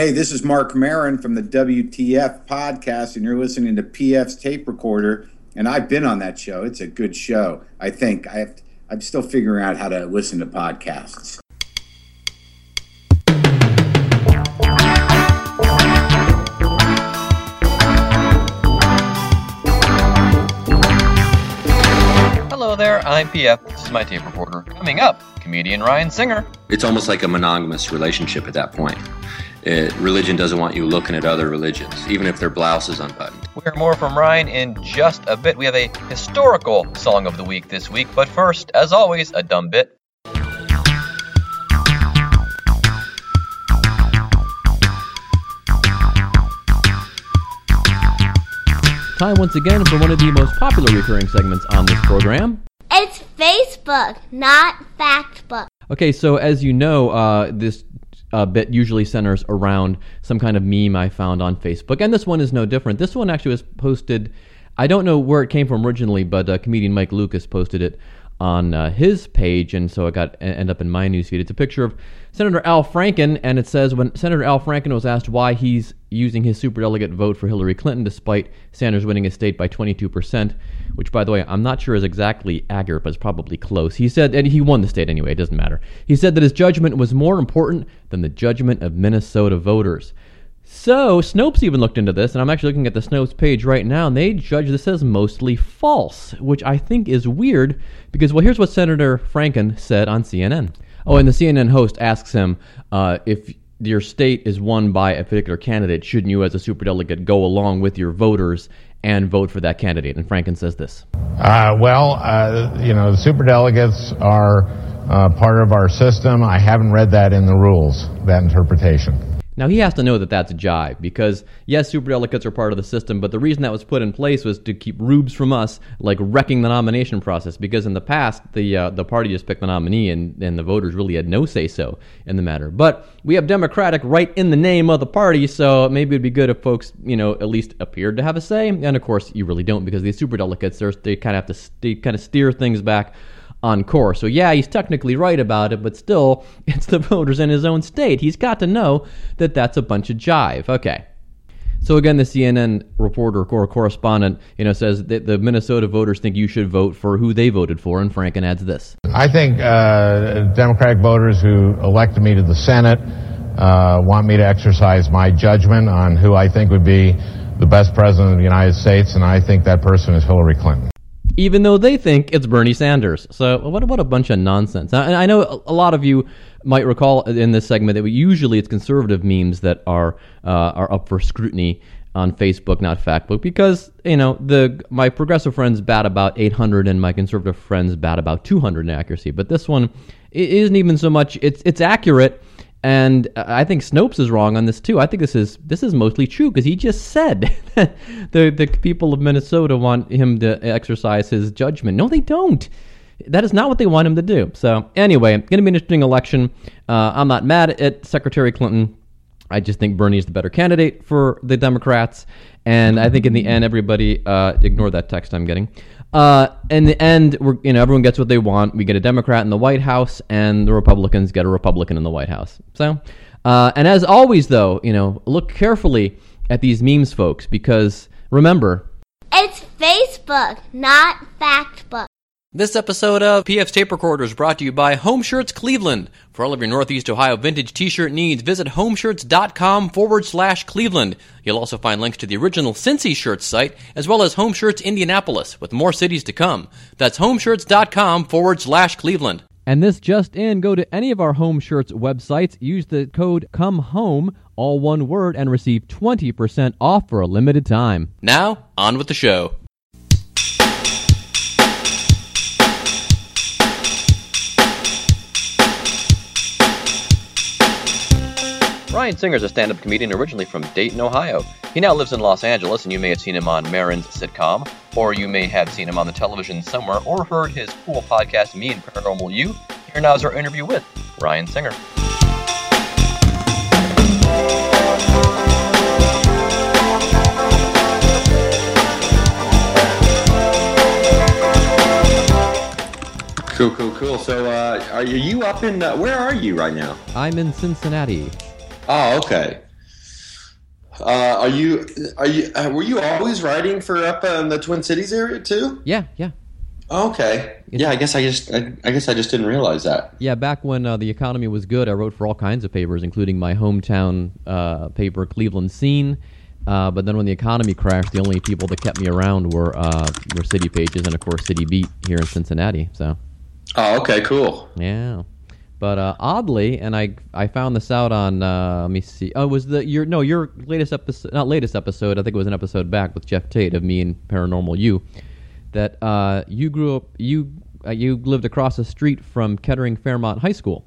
Hey, this is Mark Marin from the WTF podcast, and you're listening to PF's Tape Recorder. And I've been on that show. It's a good show. I think I have to, I'm still figuring out how to listen to podcasts. Hello there, I'm PF. This is my tape recorder. Coming up, comedian Ryan Singer. It's almost like a monogamous relationship at that point. Religion doesn't want you looking at other religions, even if their blouse is unbuttoned. We'll hear more from Ryan in just a bit. We have a historical song of the week this week, but first, as always, a dumb bit. Time once again for one of the most popular recurring segments on this program. It's Facebook, not Factbook. Okay, so as you know, this bit usually centers around some kind of meme I found on Facebook, and this one is no different. This one actually was posted, I don't know where it came from originally, but comedian Mike Lucas posted it on his page, and so it ended up in my newsfeed. It's a picture of Senator Al Franken, and it says, when Senator Al Franken was asked why he's using his superdelegate vote for Hillary Clinton despite Sanders winning his state by 22%, which, by the way, I'm not sure is exactly accurate, but it's probably close. He said, and he won the state anyway, it doesn't matter. He said that his judgment was more important than the judgment of Minnesota voters. So Snopes even looked into this, and I'm actually looking at the Snopes page right now, and they judge this as mostly false, which I think is weird because, well, here's what Senator Franken said on CNN. Oh, and the CNN host asks him, if your state is won by a particular candidate, shouldn't you as a superdelegate go along with your voters and vote for that candidate? And Franken says this. The superdelegates are part of our system. I haven't read that in the rules, that interpretation. Now, he has to know that that's a jive because, yes, superdelegates are part of the system, but the reason that was put in place was to keep rubes from us, like wrecking the nomination process, because in the past, the party just picked the nominee and the voters really had no say-so in the matter. But we have Democratic right in the name of the party, so maybe it'd be good if folks, at least appeared to have a say. And, of course, you really don't because these superdelegates, they kind of steer things back on course. So yeah, he's technically right about it, but still, it's the voters in his own state. He's got to know that that's a bunch of jive. Okay. So again, the CNN reporter or correspondent, says that the Minnesota voters think you should vote for who they voted for, and Franken adds this. I think Democratic voters who elected me to the Senate want me to exercise my judgment on who I think would be the best president of the United States, and I think that person is Hillary Clinton. Even though they think it's Bernie Sanders. So what a bunch of nonsense. Now, and I know a lot of you might recall in this segment that usually it's conservative memes that are up for scrutiny on Facebook, not Factbook, because, my progressive friends bat about 800 and my conservative friends bat about 200 in accuracy. But this one, it isn't even so much. It's accurate. And I think Snopes is wrong on this, too. I think this is mostly true because he just said that the people of Minnesota want him to exercise his judgment. No, they don't. That is not what they want him to do. So anyway, going to be an interesting election. I'm not mad at Secretary Clinton. I just think Bernie is the better candidate for the Democrats. And I think in the end, everybody ignore that text I'm getting. In the end, everyone gets what they want. We get a Democrat in the White House, and the Republicans get a Republican in the White House. So, and as always, though, look carefully at these memes, folks, because remember, it's Facebook, not Factbook. This episode of PF's Tape Recorder is brought to you by Home Shirts Cleveland. For all of your Northeast Ohio vintage t-shirt needs, visit homeshirts.com/Cleveland. You'll also find links to the original Cincy Shirts site, as well as Home Shirts Indianapolis, with more cities to come. That's homeshirts.com/Cleveland. And this just in, go to any of our Home Shirts websites, use the code COMEHOME, all one word, and receive 20% off for a limited time. Now, on with the show. Ryan Singer is a stand-up comedian originally from Dayton, Ohio. He now lives in Los Angeles, and you may have seen him on Marin's sitcom, or you may have seen him on the television somewhere, or heard his cool podcast, Me and Paranormal You. Here now is our interview with Ryan Singer. Cool. So, are you up in, where are you right now? I'm in Cincinnati. Oh, okay. Were you always writing for up in the Twin Cities area too? Yeah. Oh, okay. Yeah, I guess I just didn't realize that. Yeah, back when the economy was good, I wrote for all kinds of papers, including my hometown paper, Cleveland Scene. But then when the economy crashed, the only people that kept me around were City Pages and, of course, City Beat here in Cincinnati. So. Oh, okay, cool. Yeah. But oddly, and I found this out on let me see. Oh, was your latest episode? Not latest episode. I think it was an episode back with Jeff Tate of Me and Paranormal You. That you grew up, you lived across the street from Kettering Fairmont High School.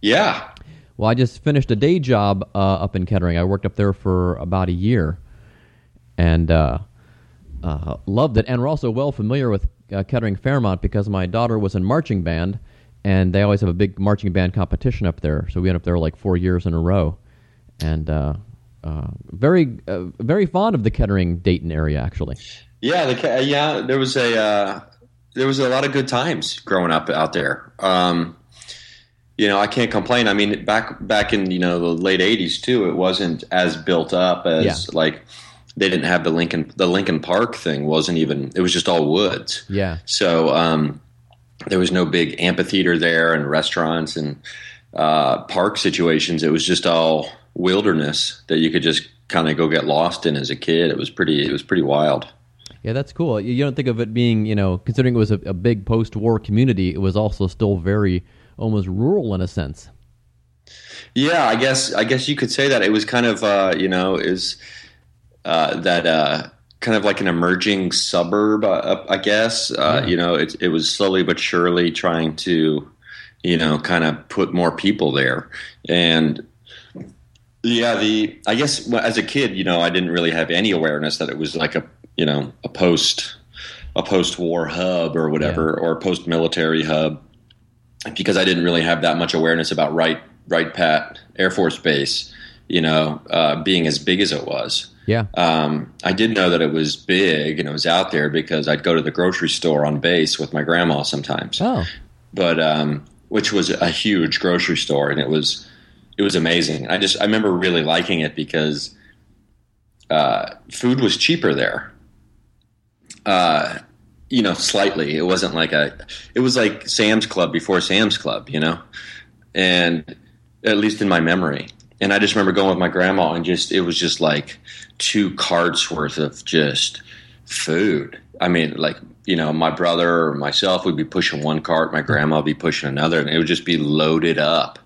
Yeah. Well, I just finished a day job up in Kettering. I worked up there for about a year, and loved it. And we're also well familiar with Kettering Fairmont because my daughter was in marching band. And they always have a big marching band competition up there, so we went up there like 4 years in a row, and very fond of the Kettering Dayton area, actually. Yeah, there was a lot of good times growing up out there. I can't complain. I mean, back in the late '80s too, it wasn't as built up as like. They didn't have the Lincoln Park thing. It was just all woods. Yeah. So. There was no big amphitheater there and restaurants and park situations. It was just all wilderness that you could just kind of go get lost in as a kid. It was pretty wild. Yeah, that's cool. You don't think of it being, considering it was a big post-war community, it was also still very almost rural in a sense. Yeah, I guess you could say that. It was kind of, kind of like an emerging suburb, I guess. Yeah. It was slowly but surely trying to, kind of put more people there. And yeah, I guess as a kid, I didn't really have any awareness that it was like a post-war hub or whatever, or a post-military hub, because I didn't really have that much awareness about Wright Pat Air Force Base, being as big as it was. Yeah. I did know that it was big and it was out there because I'd go to the grocery store on base with my grandma sometimes. Oh. But which was a huge grocery store, and it was amazing. I remember really liking it because food was cheaper there. Slightly. It wasn't like it was like Sam's Club before Sam's Club, And at least in my memory. And I just remember going with my grandma, and it was just like 2 carts worth of just food. I mean, like, my brother or myself would be pushing 1 cart, my grandma would be pushing another, and it would just be loaded up.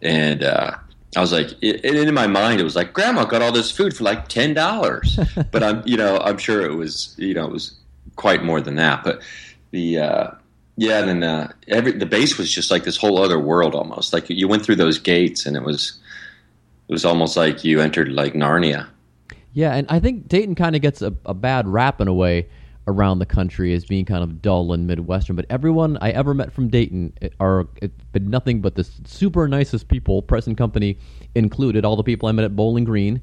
And I was like, in my mind, it was like, Grandma got all this food for like $10. But I'm sure it was quite more than that. But the base was just like this whole other world almost. Like you went through those gates, and it was almost like you entered like Narnia. Yeah, and I think Dayton kind of gets a bad rap in a way around the country as being kind of dull and Midwestern. But everyone I ever met from Dayton it's been nothing but the super nicest people, present company included. All the people I met at Bowling Green,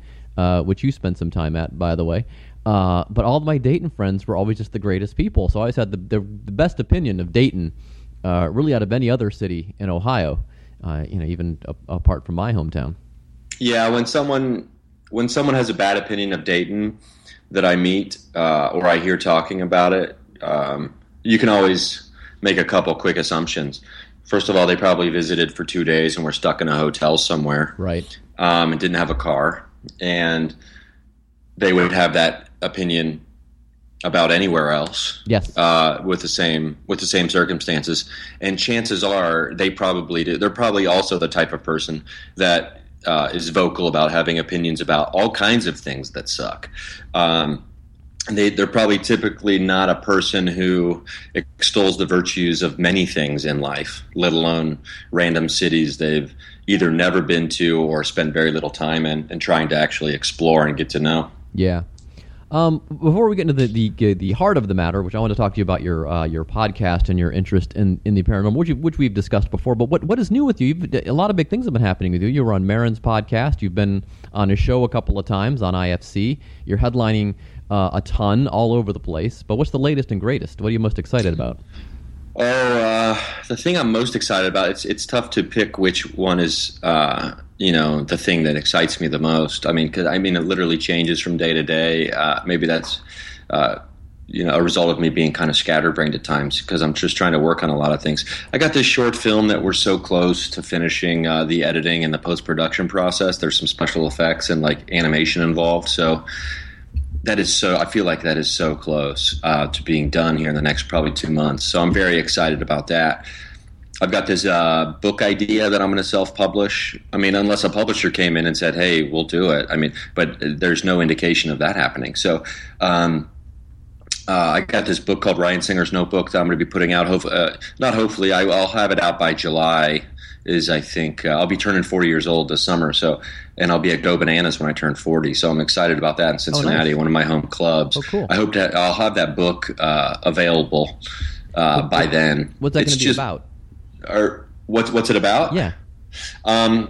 which you spent some time at, by the way. But all of my Dayton friends were always just the greatest people. So I always had the best opinion of Dayton, really out of any other city in Ohio, even apart from my hometown. Yeah, when someone has a bad opinion of Dayton that I meet or I hear talking about it, you can always make a couple quick assumptions. First of all, they probably visited for 2 days and were stuck in a hotel somewhere, right? And didn't have a car, and they would have that opinion about anywhere else. Yes, with the same circumstances, and chances are they probably do. They're probably also the type of person that. Is vocal about having opinions about all kinds of things that suck. They're probably typically not a person who extols the virtues of many things in life, let alone random cities they've either never been to or spent very little time in and trying to actually explore and get to know. Yeah. Before we get into the heart of the matter, which I want to talk to you about your podcast and your interest in the paranormal, which we've discussed before, but what is new with you? A lot of big things have been happening with you. You were on Marin's podcast. You've been on his show a couple of times on IFC. You're headlining a ton all over the place. But what's the latest and greatest? What are you most excited about? The thing I'm most excited about, it's tough to pick which one is, the thing that excites me the most. I mean, it literally changes from day to day. Maybe that's, a result of me being kind of scatterbrained at times because I'm just trying to work on a lot of things. I got this short film that we're so close to finishing the editing and the post-production process. There's some special effects and like animation involved. So that is so, I feel like that is so close to being done here in the next probably 2 months. So I'm very excited about that. I've got this book idea that I'm going to self-publish. I mean, unless a publisher came in and said, hey, we'll do it. I mean, but there's no indication of that happening. So, I got this book called Ryan Singer's Notebook that I'm going to be putting out. I'll have it out by July. I'll be turning 40 years old this summer, so, and I'll be at Go Bananas when I turn 40. So I'm excited about that in Cincinnati, One of my home clubs. Oh, cool. I hope that I'll have that book available by then. What's that going to be about? Or what's it about? Yeah. I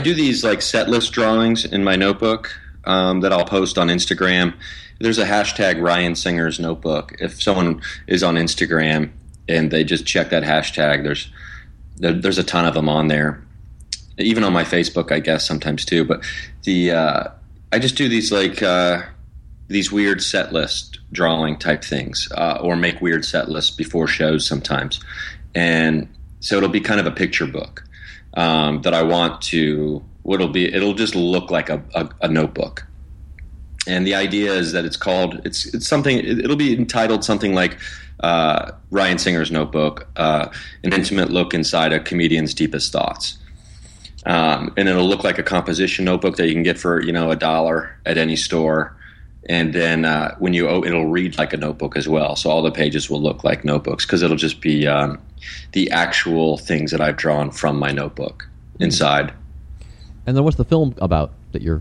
do these like set list drawings in my notebook that I'll post on Instagram. There's a hashtag Ryan Singer's Notebook. If someone is on Instagram and they just check that hashtag, there's a ton of them on there. Even on my Facebook, I guess sometimes too. But I just do these like these weird set list drawing type things, or make weird set lists before shows sometimes. And so it'll be kind of a picture book that I want to. It'll just look like a notebook. And the idea is that it'll be entitled something like Ryan Singer's Notebook, an intimate look inside a comedian's deepest thoughts. And it'll look like a composition notebook that you can get for, $1 at any store. And then it'll read like a notebook as well. So all the pages will look like notebooks because it'll just be the actual things that I've drawn from my notebook inside. And then what's the film about that you're...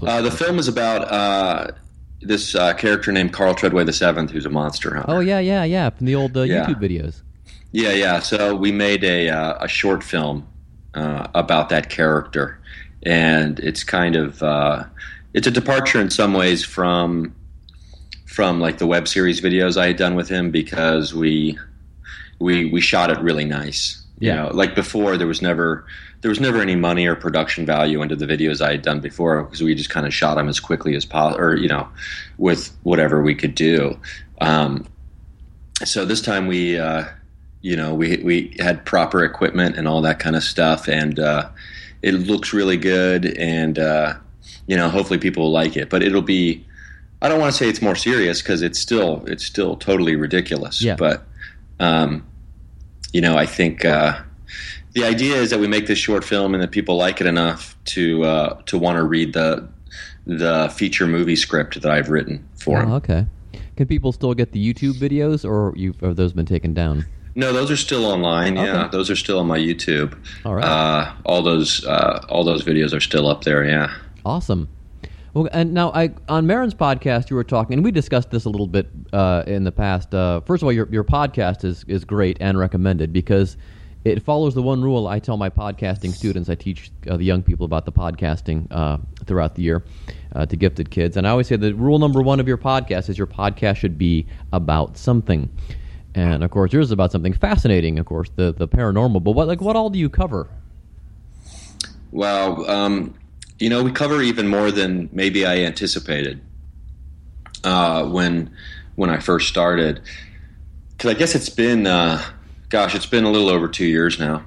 the film is about this character named Carl Treadway VII, who's a monster hunter. Oh, yeah, from the old YouTube videos. Yeah, so we made a short film about that character, and it's kind of it's a departure in some ways from like the web series videos I had done with him because we shot it really nice. Yeah. Like before, there was never any money or production value into the videos I had done before because we just kind of shot them as quickly as possible, or with whatever we could do. So this time we had proper equipment and all that kind of stuff, and it looks really good, and hopefully people will like it. But it'll be, I don't want to say it's more serious because it's still totally ridiculous. Yeah. But I think. The idea is that we make this short film and that people like it enough to want to read the feature movie script that I've written for them. Oh, okay. Can people still get the YouTube videos, or have those been taken down? No, those are still online. Okay. Yeah, those are still on my YouTube. All right. All those videos are still up there. Yeah. Awesome. Well, and now on Marin's podcast, you were talking, and we discussed this a little bit in the past. First of all, your podcast is great and recommended because. It follows the one rule I tell my podcasting students. I teach the young people about the podcasting throughout the year to gifted kids. And I always say the rule number one of your podcast is your podcast should be about something. And, of course, yours is about something fascinating, of course, the paranormal. But what all do you cover? Well, we cover even more than maybe I anticipated when I first started. Because I guess it's been... Gosh, it's been a little over 2 years now.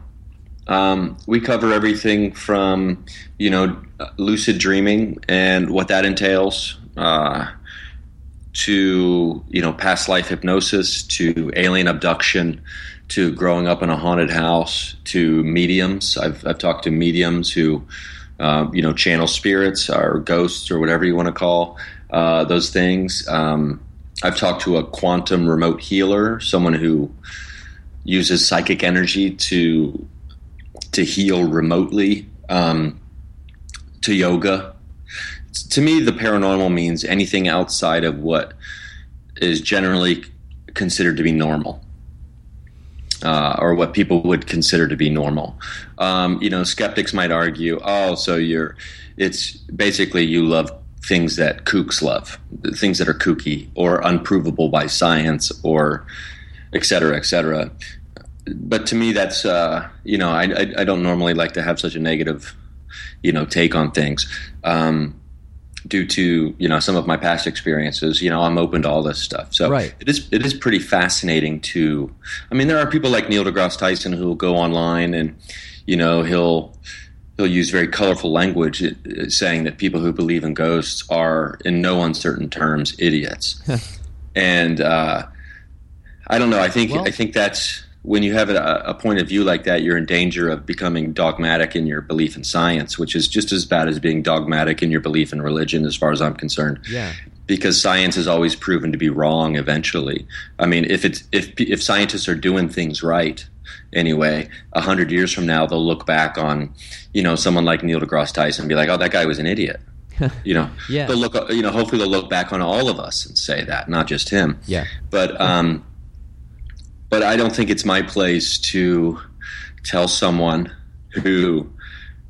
We cover everything from, lucid dreaming and what that entails to, past life hypnosis, to alien abduction, to growing up in a haunted house, to mediums. I've talked to mediums who, channel spirits or ghosts or whatever you want to call those things. I've talked to a quantum remote healer, someone who... uses psychic energy to heal remotely, to yoga. To me, the paranormal means anything outside of what is generally considered to be normal, or what people would consider to be normal. Skeptics might argue, it's basically you love things that kooks love, things that are kooky or unprovable by science or et cetera, et cetera. But to me, that's I don't normally like to have such a negative, take on things. Due to some of my past experiences, I'm open to all this stuff. So right. It is pretty fascinating to. I mean, there are people like Neil deGrasse Tyson who will go online and he'll use very colorful language, saying that people who believe in ghosts are, in no uncertain terms, idiots. And I don't know. I think that's when you have a point of view like that, you're in danger of becoming dogmatic in your belief in science, which is just as bad as being dogmatic in your belief in religion, as far as I'm concerned. Yeah. Because science is always proven to be wrong eventually. I mean, if scientists are doing things right anyway, 100 years from now, they'll look back on, someone like Neil deGrasse Tyson and be like, oh, that guy was an idiot. Yeah. They'll look, hopefully they'll look back on all of us and say that, not just him. Yeah. But I don't think it's my place to tell someone who,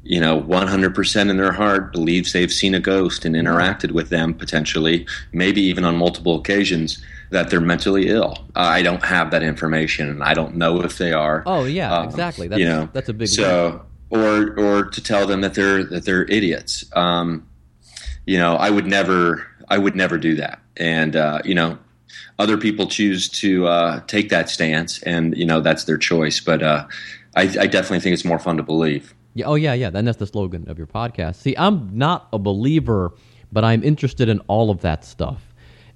100% in their heart believes they've seen a ghost and interacted with them potentially, maybe even on multiple occasions, that they're mentally ill. I don't have that information, and I don't know if they are. Oh yeah, exactly. That's a big word. Or to tell them that they're idiots. I would never do that, and Other people choose to take that stance, and that's their choice. But I definitely think it's more fun to believe. Yeah. Oh, yeah, yeah. And that's the slogan of your podcast. See, I'm not a believer, but I'm interested in all of that stuff,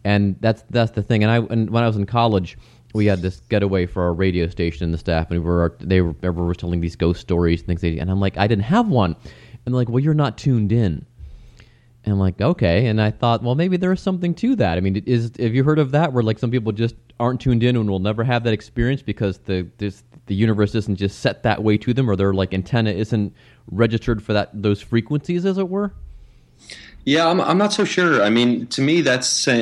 and that's the thing. And when I was in college, we had this getaway for our radio station and the staff, and they were telling these ghost stories and things. And I'm like, I didn't have one, and they're like, well, you're not tuned in. And I'm like, okay, and I thought, well, maybe there is something to that. I mean, have you heard of that, where like some people just aren't tuned in and will never have that experience because the universe isn't just set that way to them, or their like antenna isn't registered for those frequencies, as it were? Yeah, I'm not so sure. I mean, to me, that's some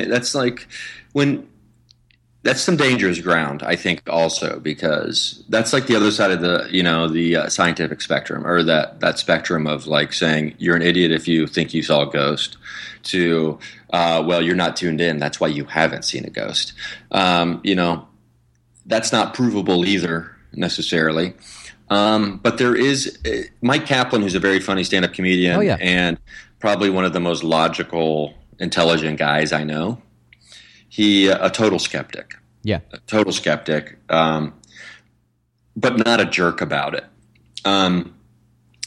dangerous ground, I think, also, because that's like the other side of the scientific spectrum, or that spectrum of like saying you're an idiot if you think you saw a ghost, to well, you're not tuned in, that's why you haven't seen a ghost. That's not provable either necessarily. But there is Mike Kaplan, who's a very funny stand-up comedian, and probably one of the most logical, intelligent guys I know. He a total skeptic. Yeah. A total skeptic, but not a jerk about it.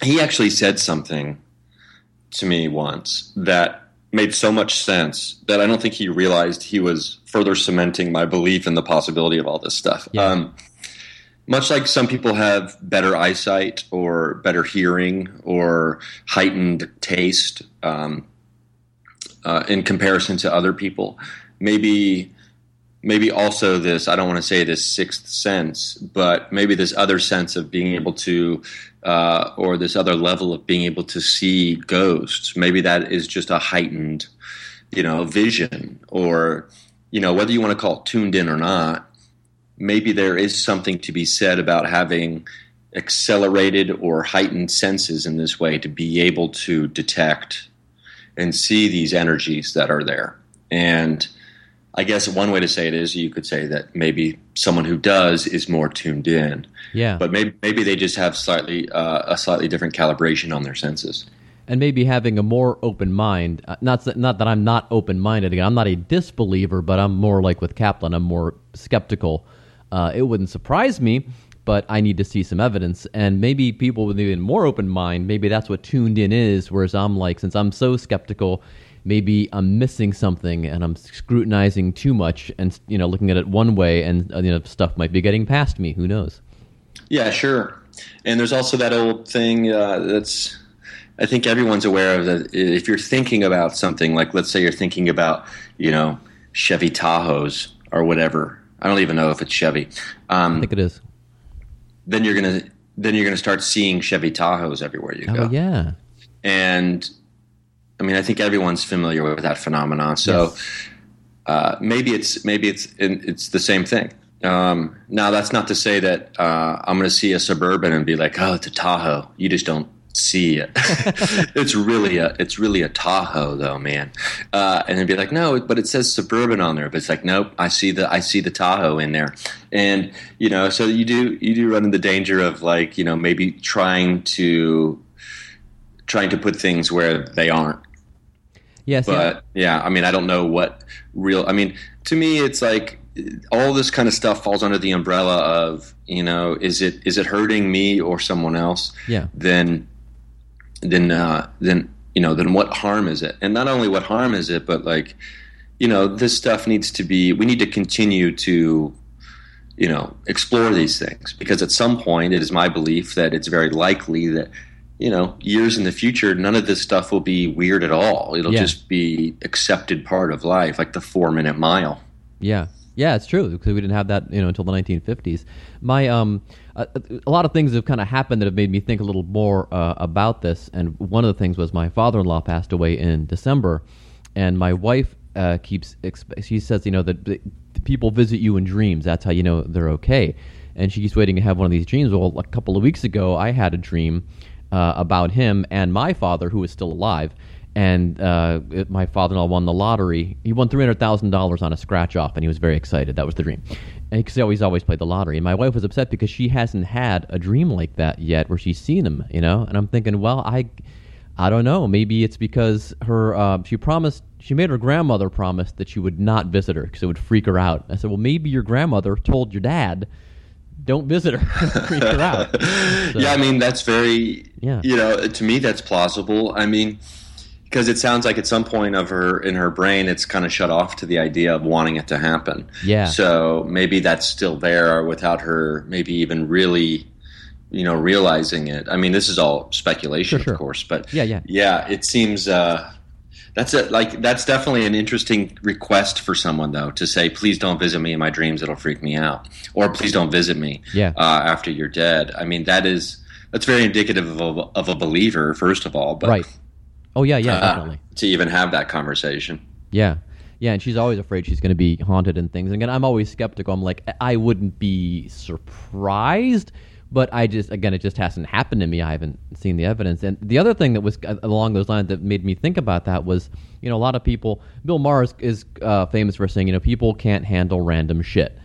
He actually said something to me once that made so much sense that I don't think he realized he was further cementing my belief in the possibility of all this stuff. Yeah. Much like some people have better eyesight or better hearing or heightened taste in comparison to other people, Maybe also this, I don't want to say this sixth sense, but maybe this other sense of being able to, or this other level of being able to see ghosts. Maybe that is just a heightened, vision, or, whether you want to call it tuned in or not, maybe there is something to be said about having accelerated or heightened senses in this way to be able to detect and see these energies that are there. And I guess one way to say it is, you could say that maybe someone who does is more tuned in. Yeah. But maybe they just have a slightly different calibration on their senses. And maybe having a more open mind, not that I'm not open-minded. Again, I'm not a disbeliever, but I'm more like with Kaplan, I'm more skeptical. It wouldn't surprise me, but I need to see some evidence. And maybe people with an even more open mind, maybe that's what tuned in is, whereas I'm like, since I'm so skeptical, maybe I'm missing something and I'm scrutinizing too much and, looking at it one way and, stuff might be getting past me. Who knows? Yeah, sure. And there's also that old thing that's, I think everyone's aware of, that if you're thinking about something, like let's say you're thinking about, Chevy Tahoes or whatever. I don't even know if it's Chevy. I think it is. Then you're going to start seeing Chevy Tahoes everywhere you go. Oh, yeah. And I mean, I think everyone's familiar with that phenomenon. So yes. Maybe it's the same thing. Now, that's not to say that I'm going to see a Suburban and be like, oh, it's a Tahoe. You just don't see it. It's really a Tahoe though, man. And they'd be like, no, but it says Suburban on there. But it's like, nope, I see the Tahoe in there. And so you do run into the danger of like, maybe trying to put things where they aren't. Yes. But yeah, I mean, I don't know what real. I mean, to me, it's like all this kind of stuff falls under the umbrella of is it hurting me or someone else? Yeah. Then what harm is it? And not only what harm is it, but like, this stuff needs to be. We need to continue to, explore these things, because at some point, it is my belief that it's very likely that, years in the future, none of this stuff will be weird at all. It'll just be accepted part of life, like the 4-minute mile. Yeah. Yeah, it's true, because we didn't have that, until the 1950s. My a lot of things have kind of happened that have made me think a little more about this. And one of the things was my father-in-law passed away in December, and my wife she says, that the people visit you in dreams. That's how you know they're okay. And she keeps waiting to have one of these dreams. Well, a couple of weeks ago, I had a dream about him and my father, who is still alive. And my father-in-law won the lottery. He won $300,000 on a scratch-off, and he was very excited. That was the dream. And because he's always played the lottery. And my wife was upset because she hasn't had a dream like that yet where she's seen him, And I'm thinking, well, I don't know. Maybe it's because her she made her grandmother promise that she would not visit her because it would freak her out. I said, well, maybe your grandmother told your dad, don't visit her, freak her out. So, yeah, I mean, that's very, to me that's plausible. I mean, because it sounds like at some point in her brain, it's kind of shut off to the idea of wanting it to happen. Yeah. So maybe that's still there without her maybe even really, realizing it. I mean, this is all speculation, sure. Of course, but yeah, it seems that's definitely an interesting request for someone though, to say, please don't visit me in my dreams; it'll freak me out, or please don't visit me after you're dead. I mean, that's very indicative of a believer, first of all, but. Right. Oh, yeah, definitely. To even have that conversation. Yeah, and she's always afraid she's going to be haunted and things. And again, I'm always skeptical. I'm like, I wouldn't be surprised, but it just hasn't happened to me. I haven't seen the evidence. And the other thing that was along those lines that made me think about that was, a lot of people, Bill Maher is famous for saying, people can't handle random shit.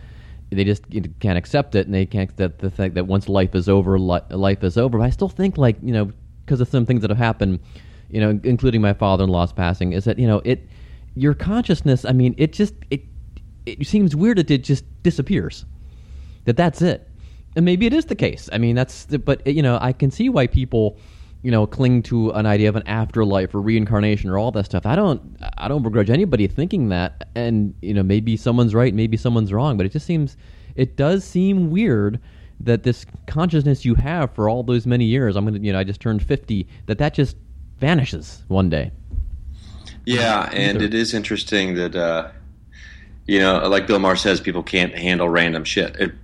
They just can't accept it, and they can't accept the fact that once life is over, life is over. But I still think, like, because of some things that have happened, including my father-in-law's passing, is that, your consciousness, I mean, it seems weird that it just disappears, that's it. And maybe it is the case. I mean, I can see why people, cling to an idea of an afterlife or reincarnation or all that stuff. I don't begrudge anybody thinking that. And, maybe someone's right, maybe someone's wrong, but it does seem weird that this consciousness you have for all those many years, I just turned 50, that just vanishes one day. Yeah, and it is interesting that, like Bill Maher says, people can't handle random shit.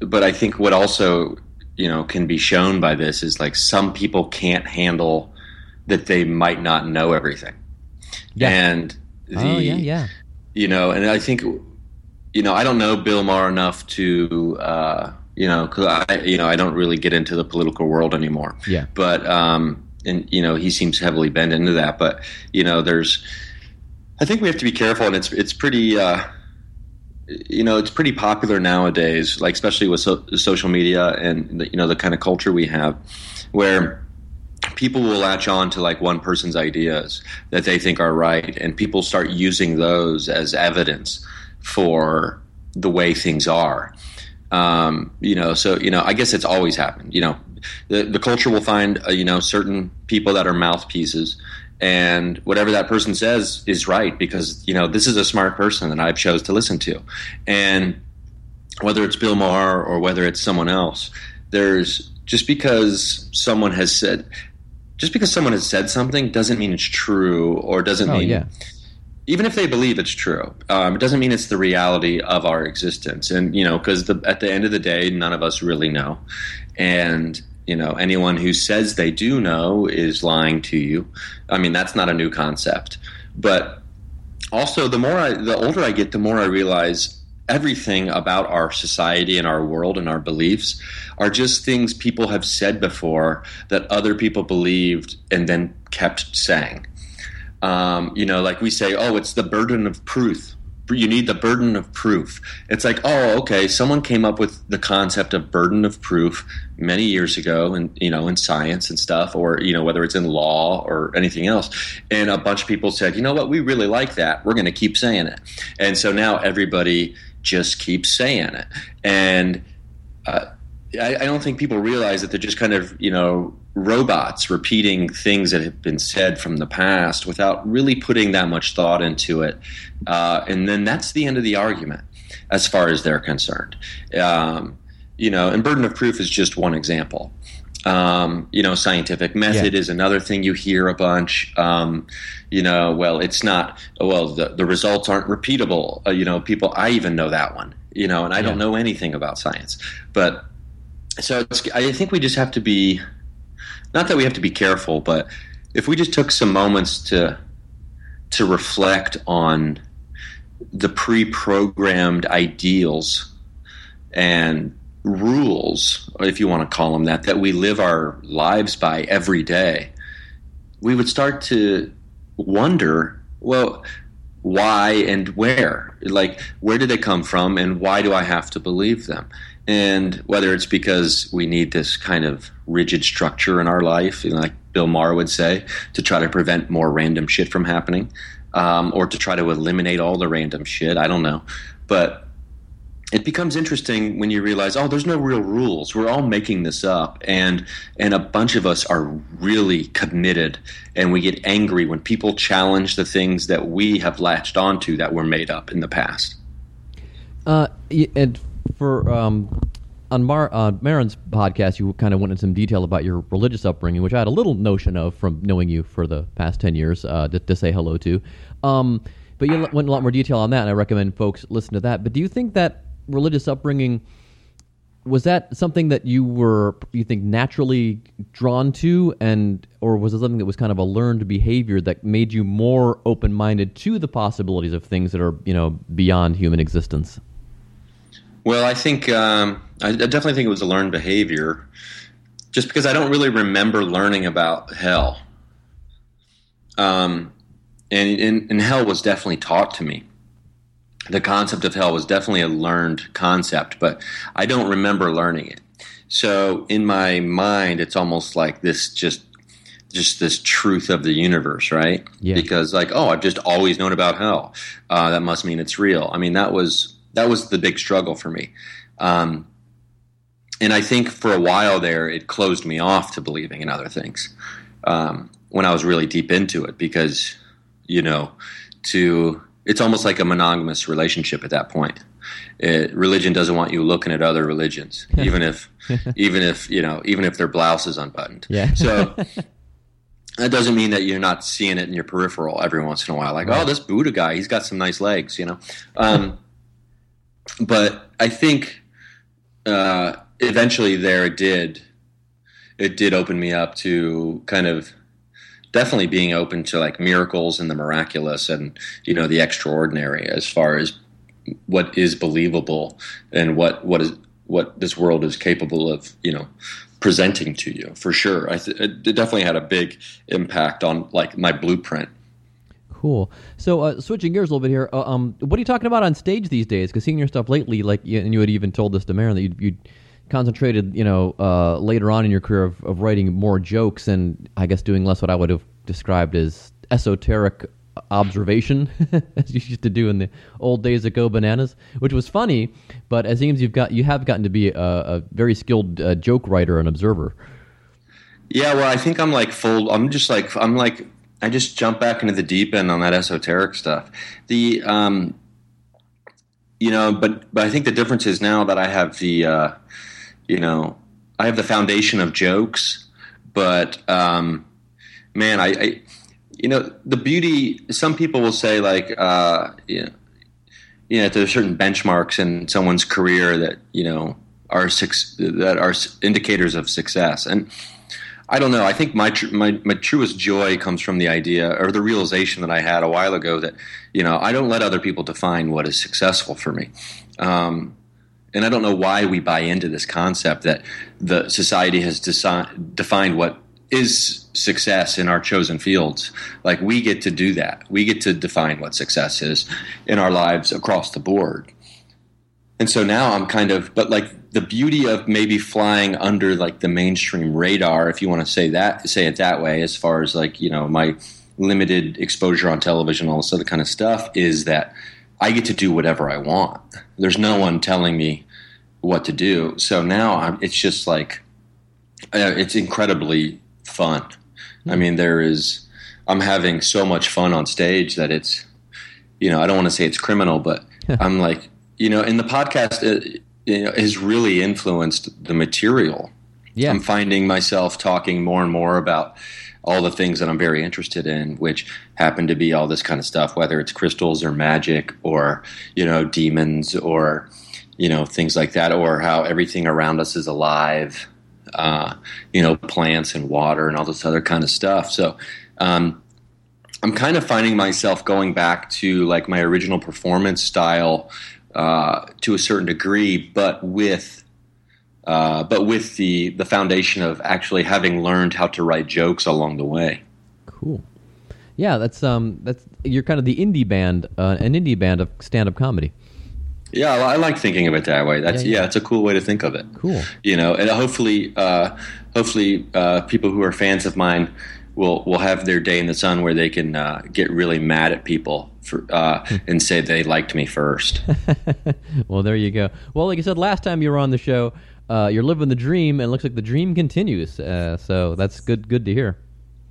But I think what also, can be shown by this is like some people can't handle that they might not know everything. Yeah. And and I think, I don't know Bill Maher enough to, because I don't really get into the political world anymore. Yeah. But he seems heavily bent into that. But I think we have to be careful, and it's pretty, it's pretty popular nowadays, like especially with social media and the kind of culture we have, where people will latch on to like one person's ideas that they think are right, and people start using those as evidence for the way things are. I guess it's always happened. The culture will find certain people that are mouthpieces, and whatever that person says is right because this is a smart person that I've chose to listen to. And whether it's Bill Maher or whether it's someone else, just because someone has said something doesn't mean it's true, or doesn't mean. Yeah. Even if they believe it's true, it doesn't mean it's the reality of our existence. And, because at the end of the day, none of us really know. And, anyone who says they do know is lying to you. I mean, that's not a new concept. But also, the older I get, the more I realize everything about our society and our world and our beliefs are just things people have said before that other people believed and then kept saying. You know, like we say, oh, it's the burden of proof. You need the burden of proof. It's like, oh, okay, someone came up with the concept of burden of proof many years ago and, you know, in science and stuff, or, you know, whether it's in law or anything else. And a bunch of people said, you know what, we really like that. We're going to keep saying it. And so now everybody just keeps saying it. And I don't think people realize that they're just kind of, you know, robots repeating things that have been said from the past without really putting that much thought into it. And then that's the end of the argument as far as they're concerned. You know, and burden of proof is just one example. You know, scientific method is another thing you hear a bunch. You know, well, it's not, well, the results aren't repeatable. You know, people, I even know that one, you know, and I don't know anything about science. But so it's, I think we just have to be, not that we have to be careful, but if we just took some moments to reflect on the pre-programmed ideals and rules, if you want to call them that, that we live our lives by every day, we would start to wonder, well, why and where? Like, where did they come from and why do I have to believe them? And whether it's because we need this kind of rigid structure in our life, you know, like Bill Maher would say, to try to prevent more random shit from happening, or to try to eliminate all the random shit, I don't know. But it becomes interesting when you realize, oh, there's no real rules. We're all making this up, and a bunch of us are really committed, and we get angry when people challenge the things that we have latched onto that were made up in the past. And for on Marin's podcast, you kind of went into some detail about your religious upbringing, which I had a little notion of from knowing you for the past 10 years to say hello to. But you went in a lot more detail on that, and I recommend folks listen to that. But do you think that religious upbringing, was that something that you were, you think, naturally drawn to, and or was it something that was kind of a learned behavior that made you more open-minded to the possibilities of things that are, you know, beyond human existence? Well, I think I definitely think it was a learned behavior, just because I don't really remember learning about hell. And hell was definitely taught to me. The concept of hell was definitely a learned concept, but I don't remember learning it. So in my mind, it's almost like this just this truth of the universe, right? Yeah. Because like, oh, I've just always known about hell. That must mean it's real. I mean, that was the big struggle for me. And I think for a while there, it closed me off to believing in other things when I was really deep into it, because, you know, it's almost like a monogamous relationship at that point. Religion doesn't want you looking at other religions, even if their blouse is unbuttoned. Yeah. So that doesn't mean that you're not seeing it in your peripheral every once in a while. Like, right. Oh, this Buddha guy, he's got some nice legs, you know? But I think eventually there it did open me up to kind of definitely being open to like miracles and the miraculous and, you know, the extraordinary as far as what is believable and what this world is capable of, you know, presenting to you for sure. It definitely had a big impact on like my blueprint. Cool. So switching gears a little bit here, what are you talking about on stage these days? Because seeing your stuff lately, like, and you had even told this to Marin that you concentrated, you know, later on in your career of writing more jokes and I guess doing less what I would have described as esoteric observation, as you used to do in the old days of Go Bananas, which was funny, but it seems you have gotten to be a very skilled joke writer and observer. Yeah, well, I think I'm like full. I'm like. I just jump back into the deep end on that esoteric stuff. The, you know, but I think the difference is now that I have the, you know, I have the foundation of jokes, but, man, I, you know, the beauty, some people will say like, you know, there's certain benchmarks in someone's career that, you know, that are indicators of success. And I don't know. I think my truest joy comes from the idea or the realization that I had a while ago that, you know, I don't let other people define what is successful for me. And I don't know why we buy into this concept that the society has defined what is success in our chosen fields. Like, we get to do that. We get to define what success is in our lives across the board. And so now I'm kind of – but like the beauty of maybe flying under like the mainstream radar, if you want to say it that way, as far as like, you know, my limited exposure on television, all this other kind of stuff, is that I get to do whatever I want. There's no one telling me what to do. So now it's just like it's incredibly fun. Mm-hmm. I mean, I'm having so much fun on stage that it's – you know, I don't want to say it's criminal, but I'm like – you know, and the podcast has really influenced the material. Yeah. I'm finding myself talking more and more about all the things that I'm very interested in, which happen to be all this kind of stuff, whether it's crystals or magic or, you know, demons or, you know, things like that, or how everything around us is alive, you know, plants and water and all this other kind of stuff. So I'm kind of finding myself going back to like my original performance style to a certain degree, but with the foundation of actually having learned how to write jokes along the way. Cool. Yeah, that's you're kind of the indie band, an indie band of stand-up comedy. Yeah, well, I like thinking of it that way. That's it's a cool way to think of it. Cool. You know, and hopefully people who are fans of mine will have their day in the sun where they can get really mad at people and say they liked me first. Well, there you go. Well, like you said last time you were on the show, you're living the dream, and it looks like the dream continues. So that's good to hear.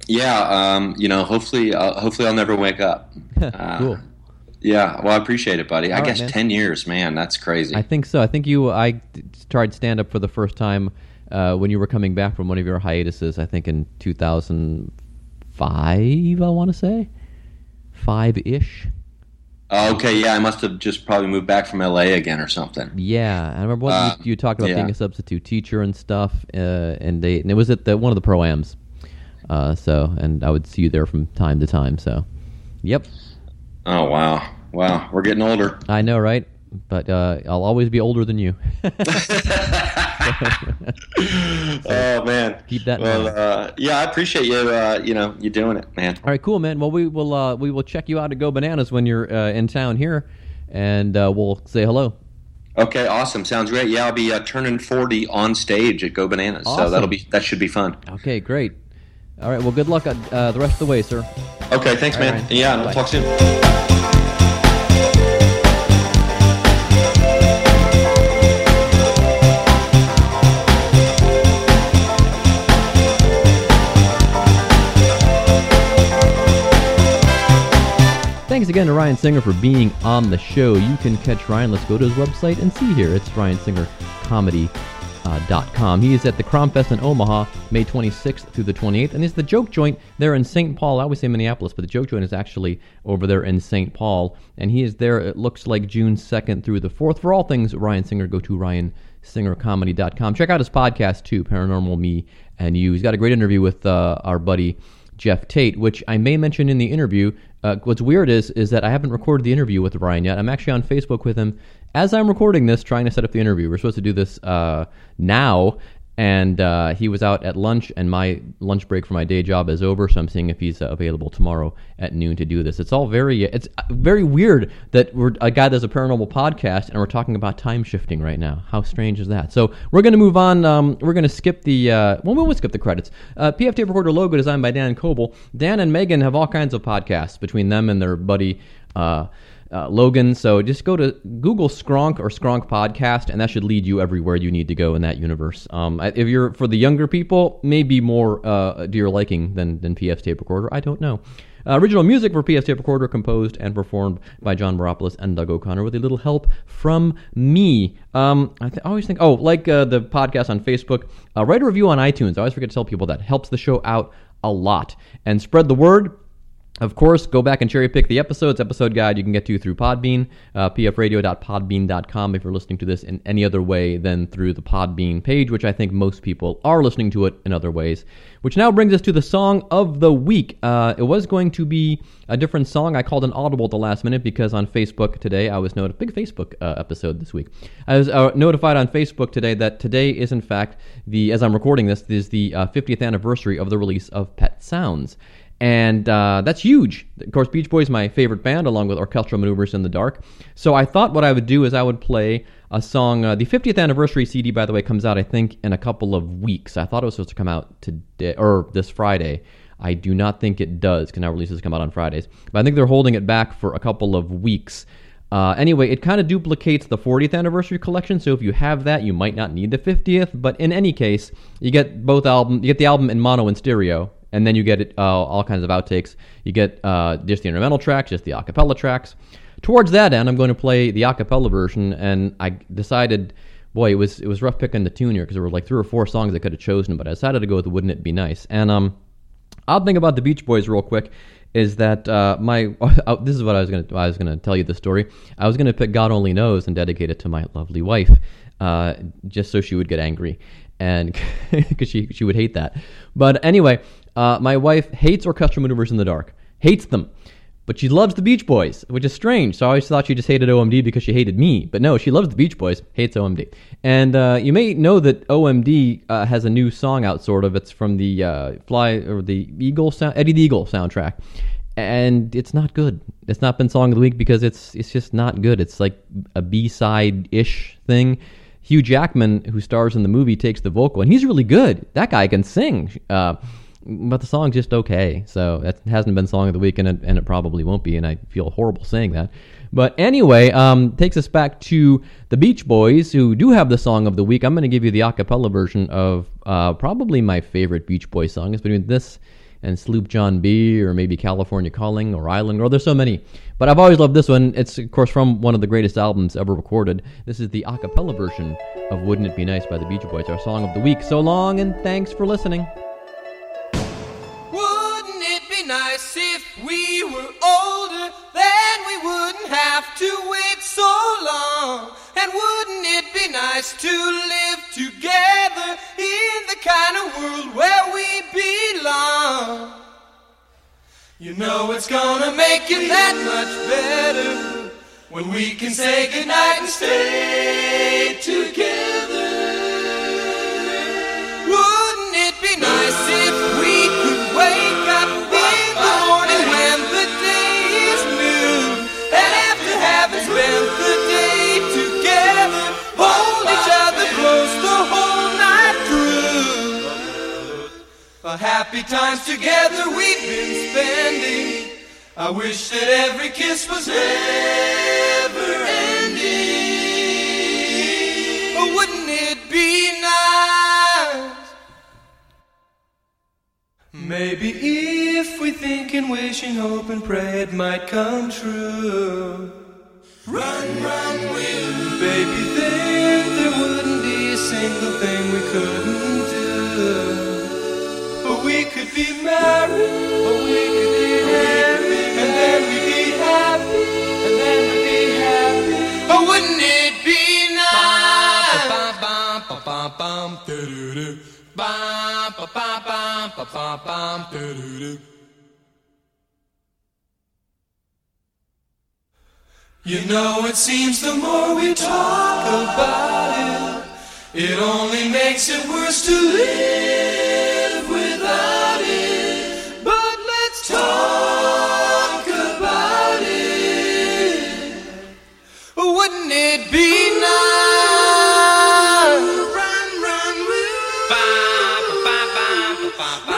Yeah, you know, hopefully I'll never wake up. Cool. Yeah, well, I appreciate it, buddy. All I guess, man. 10 years, man, that's crazy. I think so. I think I tried stand-up for the first time when you were coming back from one of your hiatuses, I think in 2005, I want to say. 5-ish. Okay, yeah, I must have just probably moved back from LA again or something. Yeah, I remember you talked about being a substitute teacher and stuff in Dayton, and it was at one of the pro-ams. And I would see you there from time to time, so. Yep. Oh, wow. Wow, we're getting older. I know, right? But I'll always be older than you. Oh, man. Keep that in mind. Well, yeah, I appreciate you doing it, man. All right, cool, man. Well, we will check you out at Go Bananas when you're in town here, and we'll say hello. Okay, awesome. Sounds great. Yeah, I'll be turning 40 on stage at Go Bananas, awesome. So that should be fun. Okay, great. All right, well, good luck the rest of the way, sir. Okay, thanks, man. Right. Yeah, we'll talk soon. Thanks again to Ryan Singer for being on the show. You can catch Ryan. Let's go to his website and see here. It's ryansingercomedy.com. He is at the Cromfest in Omaha, May 26th through the 28th. And it's the Joke Joint there in St. Paul. I always say Minneapolis, but the Joke Joint is actually over there in St. Paul. And he is there, it looks like, June 2nd through the 4th. For all things Ryan Singer, go to ryansingercomedy.com. Check out his podcast, too, Paranormal Me and You. He's got a great interview with our buddy Jeff Tate, which I may mention in the interview. What's weird is that I haven't recorded the interview with Ryan yet. I'm actually on Facebook with him as I'm recording this, trying to set up the interview. We're supposed to do this now, and he was out at lunch, and my lunch break for my day job is over, so I'm seeing if he's available tomorrow at noon to do this. It's very weird that we're a guy that's a paranormal podcast, and we're talking about time shifting right now. How strange is that? So we're going to move on. We're going to skip we won't skip the credits. PFT Recorder logo designed by Dan Coble. Dan and Megan have all kinds of podcasts between them and their buddy Logan, so just go to Google Skronk or Skronk Podcast, and that should lead you everywhere you need to go in that universe. If you're for the younger people, maybe more to your liking than PF's Tape Recorder. I don't know. Original music for PF's Tape Recorder composed and performed by John Baropoulos and Doug O'Connor with a little help from me. I always think, the podcast on Facebook, write a review on iTunes. I always forget to tell people that. Helps the show out a lot. And spread the word. Of course, go back and cherry pick the episodes. Episode guide you can get to through Podbean, pfradio.podbean.com if you're listening to this in any other way than through the Podbean page, which I think most people are listening to it in other ways. Which now brings us to the song of the week. It was going to be a different song. I called an audible at the last minute because on Facebook today, I was notified, big Facebook episode this week. I was notified on Facebook today that today is in fact, as I'm recording this, is the 50th anniversary of the release of Pet Sounds. And that's huge. Of course, Beach Boys is my favorite band, along with Orchestral Manoeuvres in the Dark. So I thought what I would do is I would play a song. The 50th anniversary CD, by the way, comes out, I think, in a couple of weeks. I thought it was supposed to come out today or this Friday. I do not think it does, because now releases come out on Fridays. But I think they're holding it back for a couple of weeks. Anyway, it kind of duplicates the 40th anniversary collection, so if you have that, you might not need the 50th. But in any case, you get both album. You get the album in mono and stereo. And then you get all kinds of outtakes. You get just the instrumental tracks, just the a cappella tracks. Towards that end, I'm going to play the a cappella version, and I decided, boy, it was rough picking the tune here because there were like 3 or 4 songs I could have chosen, but I decided to go with Wouldn't It Be Nice. And odd thing about the Beach Boys real quick is that this is what I was going to tell you the story. I was going to pick God Only Knows and dedicate it to my lovely wife just so she would get angry, and because she would hate that. But anyway... my wife hates Orchestral Manoeuvres in the Dark, hates them, but she loves the Beach Boys, which is strange. So I always thought she just hated OMD because she hated me, but no, she loves the Beach Boys, hates OMD. And you may know that OMD has a new song out, sort of. It's from the Eddie the Eagle soundtrack, and it's not good. It's not been Song of the Week because it's just not good. It's like a B-side-ish thing. Hugh Jackman, who stars in the movie, takes the vocal, and he's really good. That guy can sing. But the song's just okay, so that hasn't been Song of the Week, and it probably won't be, and I feel horrible saying that. But anyway, takes us back to the Beach Boys, who do have the Song of the Week. I'm going to give you the a cappella version of probably my favorite Beach Boys song. It's between this and Sloop John B, or maybe California Calling, or Island Girl. There's so many. But I've always loved this one. It's, of course, from one of the greatest albums ever recorded. This is the a cappella version of Wouldn't It Be Nice by the Beach Boys, our Song of the Week. So long, and thanks for listening. Nice if we were older, then we wouldn't have to wait so long. And wouldn't it be nice to live together in the kind of world where we belong? You know it's gonna make it that much better when we can say goodnight and stay together. Wouldn't it be nice if we could wake up happy times together we've been spending? I wish that every kiss was never ending. Oh, wouldn't it be nice? Maybe if we think and wish and hope and pray it might come true. Run, run, we'll baby, there wouldn't be a single thing we couldn't do. We could be married, or we could be happy, and then we'd be happy, and then we'd be happy. Oh, wouldn't it be nice? You know, it seems the more we talk about it, it only makes it worse to live. Talk about it. Wouldn't it be nice? Run, run, run.